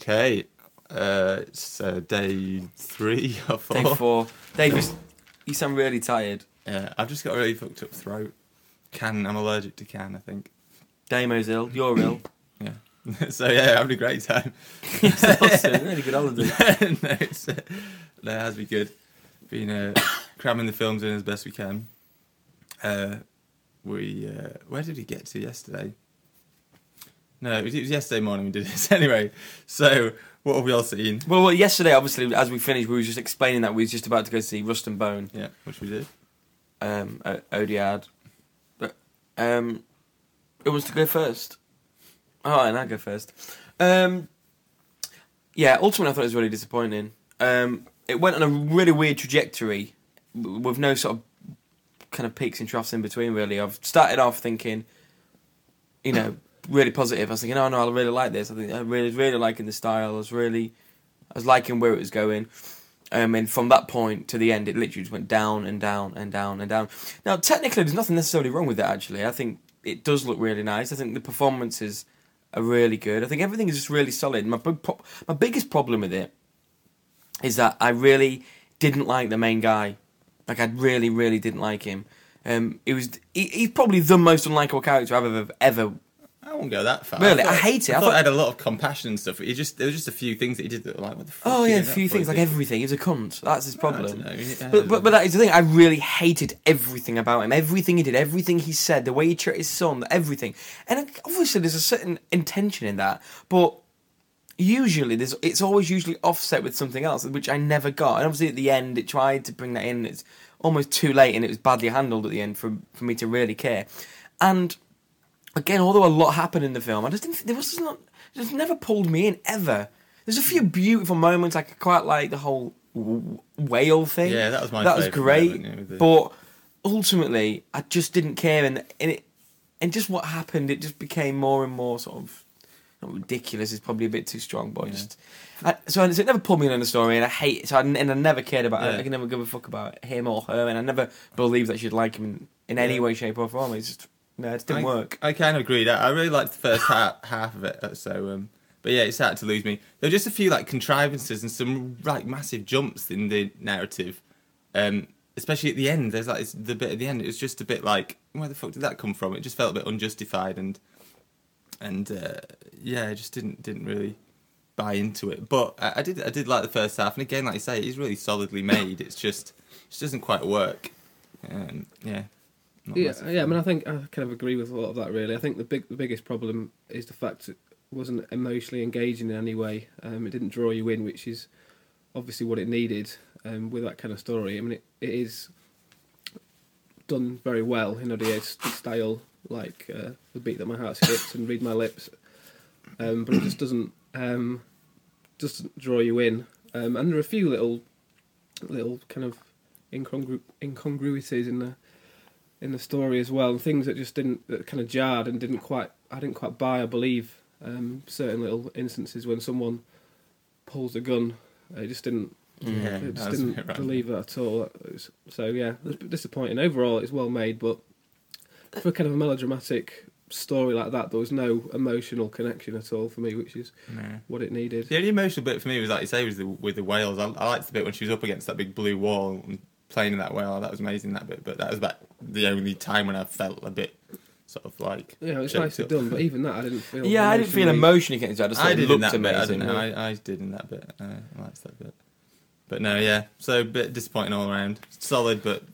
Okay. It's day three or four. Day four. Dave, you sound really tired. Yeah, I've just got a really fucked up throat. I'm allergic to I think. Damo's ill. You're ill. Yeah. So, yeah, having a great time. It's awesome. Really good holiday. No, it has been good. Been cramming the films in as best we can. Where did we get to yesterday? No, it was yesterday morning we did this. Anyway, so what have we all seen? Well, yesterday, obviously, as we finished, we were just explaining that we were just about to go see Rust and Bone. Yeah, which we did. Odiard. But, who wants to go first? Oh, and I go first. Yeah, ultimately, I thought it was really disappointing. It went on a really weird trajectory with no sort of kind of peaks and troughs in between, really. I've started off thinking, you know, really positive. I was thinking, oh no, I really like this. I think I really liking the style. I was liking where it was going. And from that point to the end, it literally just went down and down and down and down. Now, technically, there's nothing necessarily wrong with that, actually. I think it does look really nice. I think the performances are really good. I think everything is just really solid. My biggest problem with it is that I really didn't like the main guy. Like, I really, really didn't like him. He's probably the most unlikable character I've ever. I won't go that far. Really, I hate it. I thought I had a lot of compassion and stuff. There was just a few things that he did that were like, what the fuck? Oh, yeah, a few things, like everything. He was a cunt. That's his problem. But that is the thing. I really hated everything about him. Everything he did, everything he said, the way he treated his son, everything. And obviously there's a certain intention in that, but usually it's always usually offset with something else, which I never got. And obviously at the end it tried to bring that in. It's almost too late and it was badly handled at the end for me to really care. And again, although a lot happened in the film, I just didn't. It just never pulled me in ever. There's a few beautiful moments. I quite like the whole whale thing. Yeah, that was my. That was great. Moment, yeah, but ultimately, I just didn't care, and just what happened, it just became more and more sort of not ridiculous. Is probably a bit too strong, but yeah. So it never pulled me in on the story, and I hate it. And I never cared about it. I could never give a fuck about him or her, and I never believed that she'd like him in any way, shape, or form. It's just. No, it didn't work. I kind of agree that I really liked the first half of it, so but yeah, it started to lose me. There were just a few like contrivances and some like massive jumps in the narrative, especially at the end. There's like the bit at the end. It was just a bit like, where the fuck did that come from? It just felt a bit unjustified and yeah, I just didn't really buy into it. But I did like the first half, and again, like you say, it is really solidly made. It just doesn't quite work. Yeah. Yeah, I mean, I think I kind of agree with a lot of that, really. I think the biggest problem is the fact it wasn't emotionally engaging in any way. It didn't draw you in, which is obviously what it needed with that kind of story. I mean, it is done very well in Odier's style, like The Beat That My Heart Skips and Read My Lips, but it just doesn't draw you in. And there are a few little kind of incongruities in the story as well, and things that just that kind of jarred and I didn't quite buy or believe certain little instances when someone pulls a gun. I just didn't believe that at all. So yeah, it was disappointing. Overall, it's well made, but for kind of a melodramatic story like that, there was no emotional connection at all for me, which is what it needed. The only emotional bit for me was, like you say, was with the whales. I liked the bit when she was up against that big blue wall and playing in that whale. That was amazing, that bit, but that was about the only time when I felt a bit sort of like... Yeah, it's nicely done, but even that I didn't feel... Yeah, I didn't feel emotionally connected. I just thought it looked amazing. I did in that bit. I liked that bit. But no, yeah, so a bit disappointing all around. Solid, but...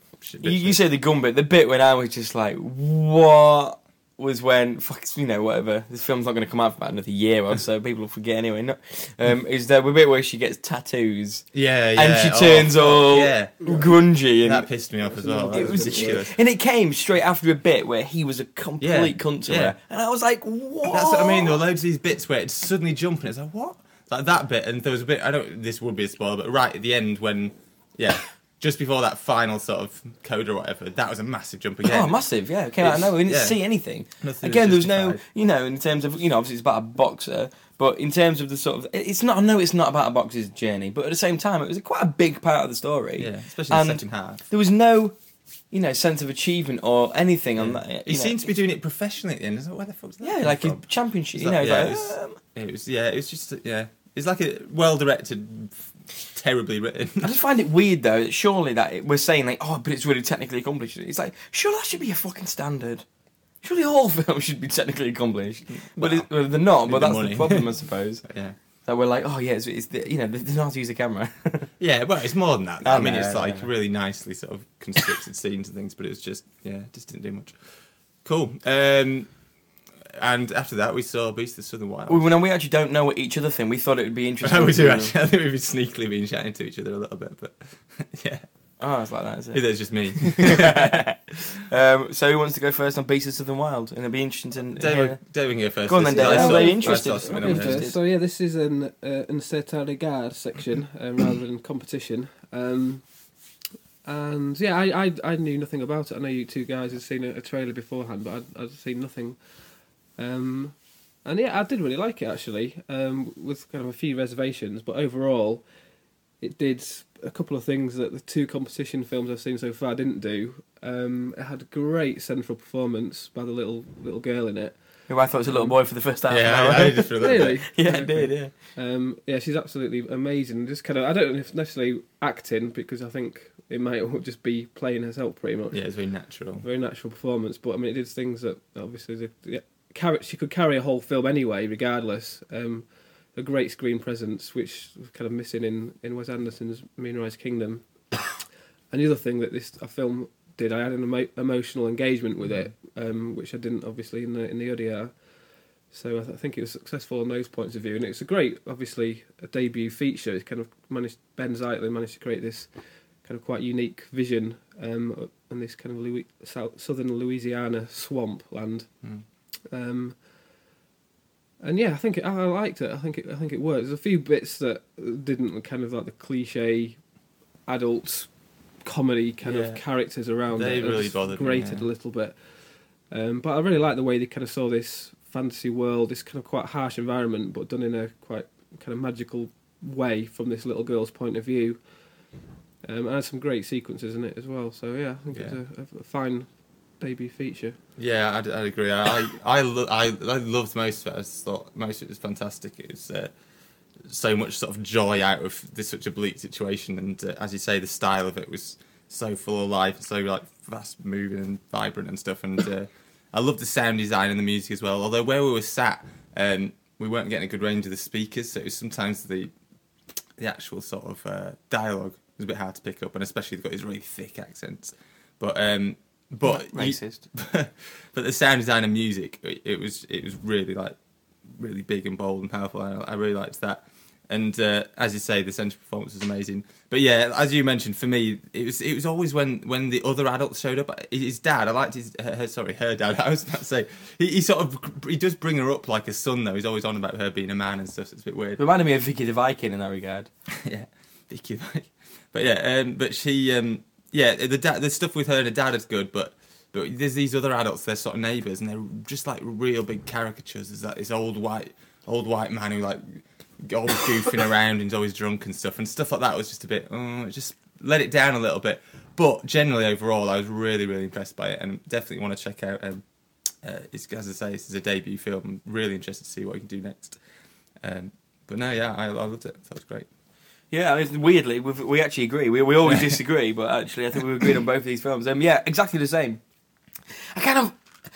You say the gun bit, the bit when I was just like, what... was when, fuck, you know, whatever, this film's not going to come out for about another year or so, people will forget anyway. No, is there a bit where she gets tattoos? Yeah, yeah. And she turns grungy. And that pissed me off as well. It was ridiculous. And it came straight after a bit where he was a complete cunt to her. And I was like, what? That's what I mean, there were loads of these bits where it's suddenly jumping. It's like, what? Like that bit, and there was a bit, this would be a spoiler, but right at the end when, just before that final sort of code or whatever, that was a massive jump again. Oh, massive, yeah. It came out of nowhere. We didn't see anything. Nothing again, there was no, in terms of, obviously it's about a boxer, but in terms of the sort of... it's not about a boxer's journey, but at the same time, it was quite a big part of the story. Yeah, especially in the second half. There was no, sense of achievement or anything on that. He seemed to be doing it professionally at the end. I was like, where the fuck's that? Yeah, like from? A championship, it was just... It's like a well-directed, terribly written. I just find it weird, though, that surely that we're saying, like, oh, but it's really technically accomplished. It's like, sure, that should be a fucking standard. Surely all films should be technically accomplished. But wow. Well, they're not, but that's the problem, I suppose. Yeah. That we're like, oh, yeah, it's the, you know, they know how to use a camera. Yeah, well, it's more than that. I mean, it's like really nicely sort of constructed scenes and things, but it's just, yeah, just didn't do much. Cool. And after that, we saw Beasts of the Southern Wild. Well, no, we actually don't know what each other think. We thought it would be interesting. Oh, we do, actually. I think we've sneakily been chatting to each other a little bit, but yeah. Oh, it's like that, is it? It's just me. So who wants to go first on Beasts of the Southern Wild? And it'll be interesting to... Dave can go first. Go on then, Dave. I'm very interested. So yeah, this is an Serta Regard section rather than competition. And yeah, I knew nothing about it. I know you two guys had seen a trailer beforehand, but I'd seen nothing. And yeah, I did really like it, actually, with kind of a few reservations. But overall, it did... a couple of things that the two competition films I've seen so far didn't do. It had a great central performance by the little girl in it. Who I thought was a little boy for the first time. Yeah, I did for that. Really? Yeah, I did, yeah. Yeah, she's absolutely amazing. Just kind of, I don't know if necessarily acting, because I think it might just be playing herself pretty much. Yeah, it's very natural. Very natural performance, but I mean, it did things that obviously, she could carry a whole film anyway, regardless. A great screen presence, which was kind of missing in Wes Anderson's Moonrise Kingdom. And the other thing that this film did, I had an emotional engagement with it, which I didn't, obviously, in the ODR. So I think it was successful on those points of view. And it's a great, obviously, a debut feature. It's kind of Ben Zeitlin managed to create this kind of quite unique vision in this kind of southern Louisiana swamp land. And yeah, I liked it. I think it worked. There's a few bits that didn't, kind of like the cliche adult comedy kind of characters around. They really bothered me. Grated a little bit. But I really liked the way they kind of saw this fantasy world, this kind of quite harsh environment, but done in a quite kind of magical way from this little girl's point of view. And had some great sequences in it as well. So yeah, I think it's a fine debut feature. Yeah, I'd agree. I loved most of it. I thought most of it was fantastic. It was so much sort of joy out of this such a bleak situation, and as you say, the style of it was so full of life, so like fast moving and vibrant and stuff. And I loved the sound design and the music as well. Although where we were sat, we weren't getting a good range of the speakers, so it was sometimes the actual sort of dialogue was a bit hard to pick up, and especially they've got these really thick accents. But racist. But the sound design and music, it was really really big and bold and powerful. I really liked that. And as you say, the central performance was amazing. But yeah, as you mentioned, for me, it was always when the other adults showed up. His dad, I liked her dad. I was about to say he does bring her up like a son though. He's always on about her being a man and stuff. So it's a bit weird. Reminded me of Vicky the Viking in that regard. Yeah, Vicky the Viking. But yeah, but she. Yeah, the stuff with her and her dad is good, but there's these other adults, they're sort of neighbours, and they're just like real big caricatures. There's like this old white man who like always goofing around and he's always drunk and stuff, like that was just a bit, just let it down a little bit. But generally overall, I was really, really impressed by it, and definitely want to check out, it's, as I say, this is a debut film. I'm really interested to see what he can do next. But no, yeah, I loved it. That was great. Yeah, I mean, weirdly, we actually agree. We always disagree, but actually I think we agreed on both of these films. Yeah, exactly the same.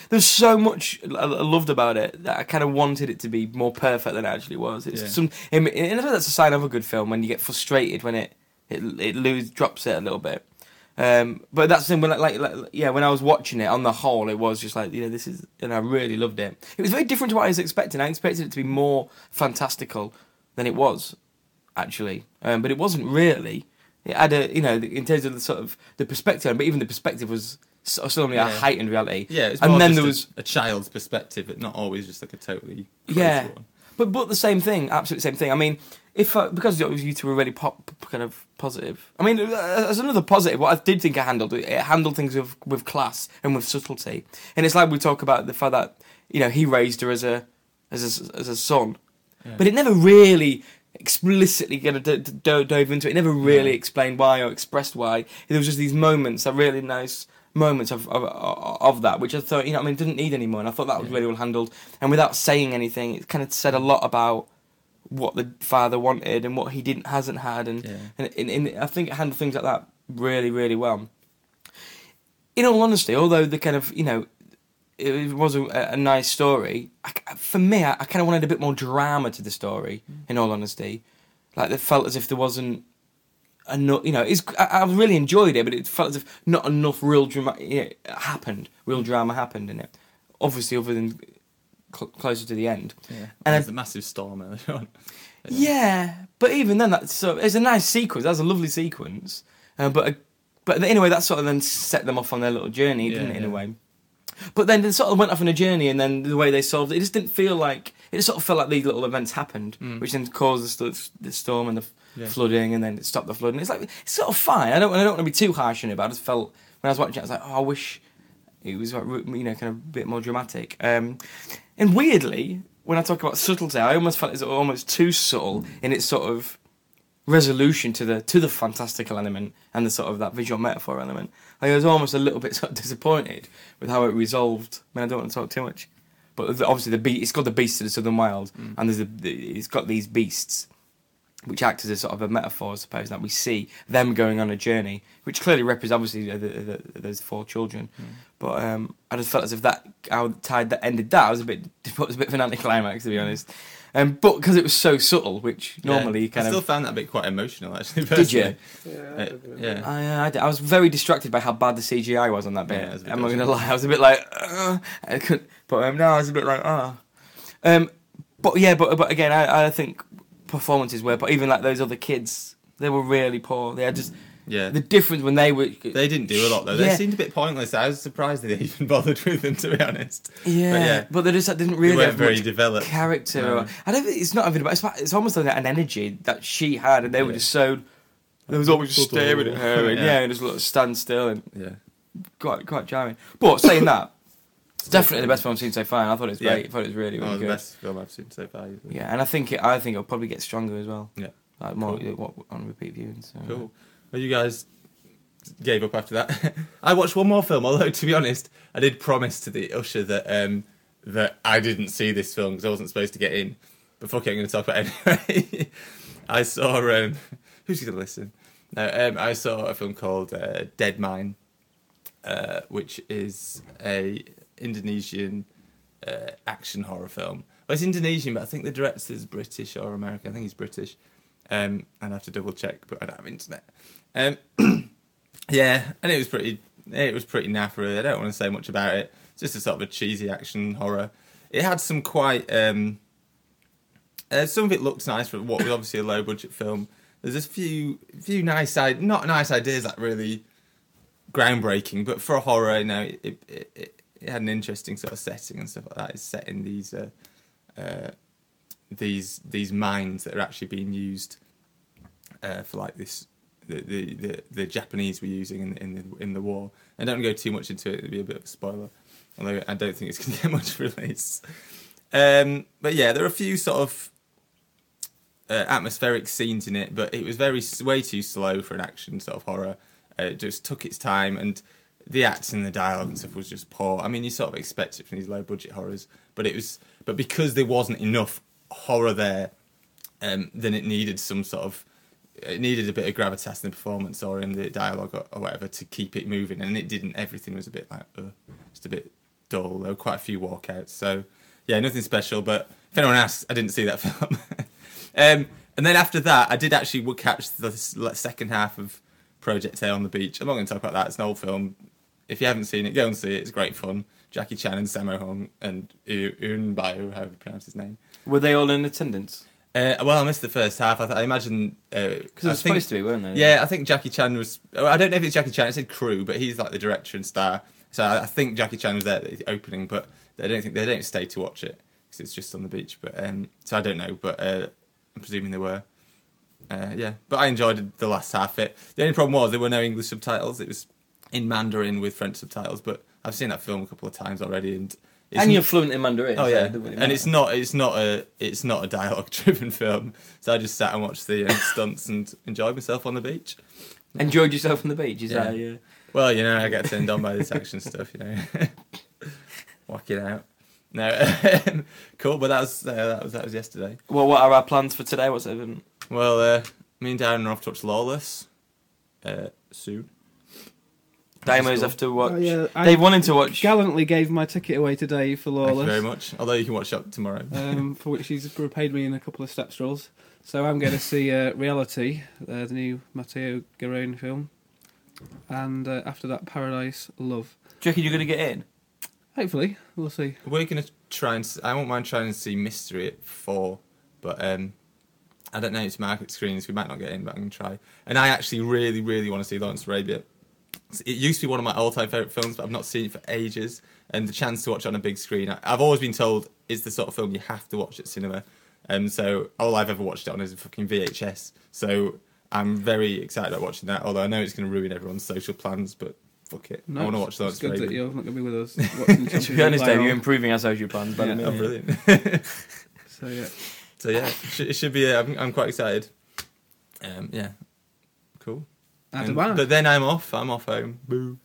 There's so much I loved about it that I kind of wanted it to be more perfect than it actually was. And I think that's a sign of a good film, when you get frustrated when it drops it a little bit. But that's the thing, when I was watching it, on the whole, it was just like, this is... And I really loved it. It was very different to what I was expecting. I expected it to be more fantastical than it was, actually, but it wasn't really. It had in terms of the sort of the perspective, but even the perspective was suddenly a heightened reality. Yeah, it's more, and then there was a child's perspective, but not always just like a totally crazy one. But the same thing, absolute same thing. I mean, because you two were really kind of positive. I mean, as another positive, what I did think it handled things with class and with subtlety. And it's like we talk about the fact that he raised her as a son, but it never really explicitly dove into it. Never really explained why or expressed why. There was just these moments, really nice moments of that, which I thought, didn't need anymore, and I thought that was really well handled. And without saying anything, it kind of said a lot about what the father wanted and what he hasn't had, and I think it handled things like that really, really well. In all honesty, although the kind of, you know, it was a nice story, for me, I kind of wanted a bit more drama to the story. In all honesty, like, it felt as if there wasn't enough. You know, I really enjoyed it, but it felt as if not enough real drama happened. Real drama happened in it, obviously, other than closer to the end. Yeah. And there's a massive storm earlier on. Yeah, but even then, it's a nice sequence. That's a lovely sequence. But anyway, that sort of then set them off on their little journey, didn't it? In a way. But then they sort of went off on a journey, and then the way they solved it, it just sort of felt like these little events happened, which then caused the storm and the flooding, and then it stopped the flooding. It's like, it's sort of fine. I don't want to be too harsh on it, but I just felt, when I was watching it, I was like, oh, I wish it was, like, you know, kind of a bit more dramatic. And weirdly, when I talk about subtlety, I almost felt it's almost too subtle in its sort of resolution to the fantastical element and the sort of that visual metaphor element. Like, I was almost a little bit sort of disappointed with how it resolved. I mean, I don't want to talk too much, but obviously it's called the Beasts of the Southern Wild, and it's got these beasts which act as a sort of a metaphor, I suppose, that we see them going on a journey, which clearly represents, obviously, those four children. But I just felt as if how that ended, it was a bit of an anticlimax, to be honest. But because it was so subtle, which normally you kind of... I still found that bit quite emotional, actually. Personally. Did you? Yeah. I was very distracted by how bad the CGI was on that bit. Yeah, I'm not going to lie. I was a bit like... I couldn't... But now I was a bit like... But again, I think... performances were, but even like those other kids, they were really poor. They had just the difference when they were. They didn't do a lot though. They seemed a bit pointless. I was surprised they even bothered with them, to be honest. Yeah, but they just didn't really have very much developed character. No. I don't think it's not even about. It's almost like an energy that she had, and they were just so. They was always just staring at her, and and just stand still, and quite charming. But saying that. It's definitely the best film I've seen so far. And I thought it was great. I thought it was really, really good. The best film I've seen so far. Isn't it? Yeah, and I think it'll probably get stronger as well. Yeah, like more on repeat viewing. So. Cool. Well, you guys gave up after that. I watched one more film, although to be honest, I did promise to the usher that I didn't see this film because I wasn't supposed to get in. But fuck it, I'm going to talk about it anyway. I saw. Who's going to listen? No, I saw a film called Dead Mine, which is a Indonesian action horror film. Well, it's Indonesian, but I think the director's British or American. I think he's British. I'd have to double check, but I don't have internet. And it was pretty naff, really. I don't want to say much about it. It's just a sort of a cheesy action horror. It had some quite... some of it looked nice for what was obviously a low-budget film. There's a few nice... not nice ideas, like really groundbreaking, but for a horror, you know, it had an interesting sort of setting and stuff like that. It's set in these mines that are actually being used for like this. The Japanese were using in the war. I don't go too much into it; it'd be a bit of a spoiler. Although I don't think it's going to get much release. But yeah, there are a few sort of atmospheric scenes in it, but it was way too slow for an action sort of horror. It just took its time and. The acts and the dialogue and stuff was just poor. I mean, you sort of expect it from these low-budget horrors, but because there wasn't enough horror there, then it needed a bit of gravitas in the performance or in the dialogue or whatever to keep it moving, and it didn't. Everything was a bit like just a bit dull. There were quite a few walkouts, so yeah, nothing special. But if anyone asks, I didn't see that film. And then after that, I did actually catch the second half of Project Tail on the Beach. I'm not going to talk about that. It's an old film. If you haven't seen it, go and see it. It's great fun. Jackie Chan and Sammo Hung and Eun Bayo, however you pronounce his name. Were they all in attendance? Well, I missed the first half. I imagine... Because it was supposed to be, weren't they? Yeah, I think Jackie Chan was... I don't know if it's Jackie Chan. It said crew, but he's like the director and star. So I think Jackie Chan was there at the opening, but they don't stay to watch it because it's just on the beach. But so I don't know, but I'm presuming they were. But I enjoyed the last half of it. The only problem was there were no English subtitles. It was in Mandarin with French subtitles, but I've seen that film a couple of times already. And you're fluent in Mandarin. Oh, yeah. So and it's not a dialogue-driven film. So I just sat and watched the stunts and enjoyed myself on the beach. Enjoyed yourself on the beach? Is that... Well, you know, I get turned on by this action stuff, you know. Walk it out. No, cool. But that was yesterday. Well, what are our plans for today? What's everything? Well, me and Darren are off to watch Lawless soon. Damo's have to watch. Oh, yeah. They wanted to watch. Gallantly gave my ticket away today for Lawless. Thank you very much. Although you can watch up tomorrow. For which he's repaid me in a couple of step strolls. So I'm going to see Reality, the new Matteo Garrone film, and after that, Paradise Love. Do you reckon you're going to get in? Hopefully, we'll see. We're going to try and. I won't mind trying to see Mystery at 4, but I don't know. It's market screens. We might not get in, but I'm going to try. And I actually really, really want to see Lawrence Arabia. It used to be one of my all-time favourite films, but I've not seen it for ages. And the chance to watch it on a big screen, I've always been told, is the sort of film you have to watch at cinema. And so all I've ever watched it on is a fucking VHS. So I'm very excited about watching that, although I know it's going to ruin everyone's social plans, but fuck it. No, I want to watch that. It's good that you're not going to be with us. To be honest, Dave, you're improving our social plans. By the minute. Oh, brilliant. So, yeah. It should be... I'm quite excited. Yeah. Cool. But then I'm off home. Boo.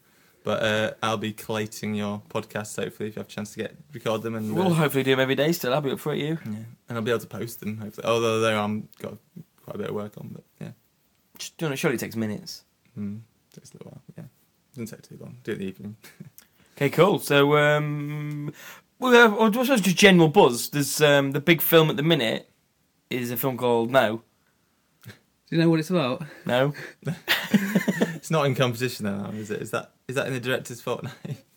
But I'll be collating your podcasts, hopefully, if you have a chance to record them. And we'll hopefully do them every day still. I'll be up for it, you. Yeah. And I'll be able to post them, hopefully. Although I've got quite a bit of work on, but yeah. Do you know, surely it takes minutes. Takes a little while, yeah. Doesn't take too long. Do it in the evening. Okay, cool. So, well, just general buzz. There's the big film at the minute is a film called No. Do you know what it's about? No. It's not in competition now, is it? Is that in the director's fortnight?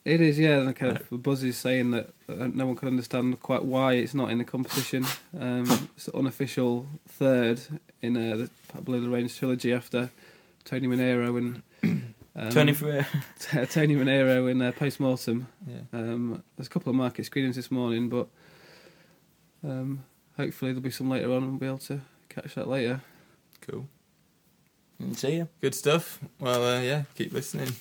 It is, yeah. And Buzz is saying that no one could understand quite why it's not in the competition. It's the unofficial third in the Below the Range trilogy after Tony Manero and Tony Manero in Postmortem. Yeah. There's a couple of market screenings this morning, but hopefully there'll be some later on and we'll be able to catch that later. Cool. See ya. Good stuff. Well, yeah, keep listening.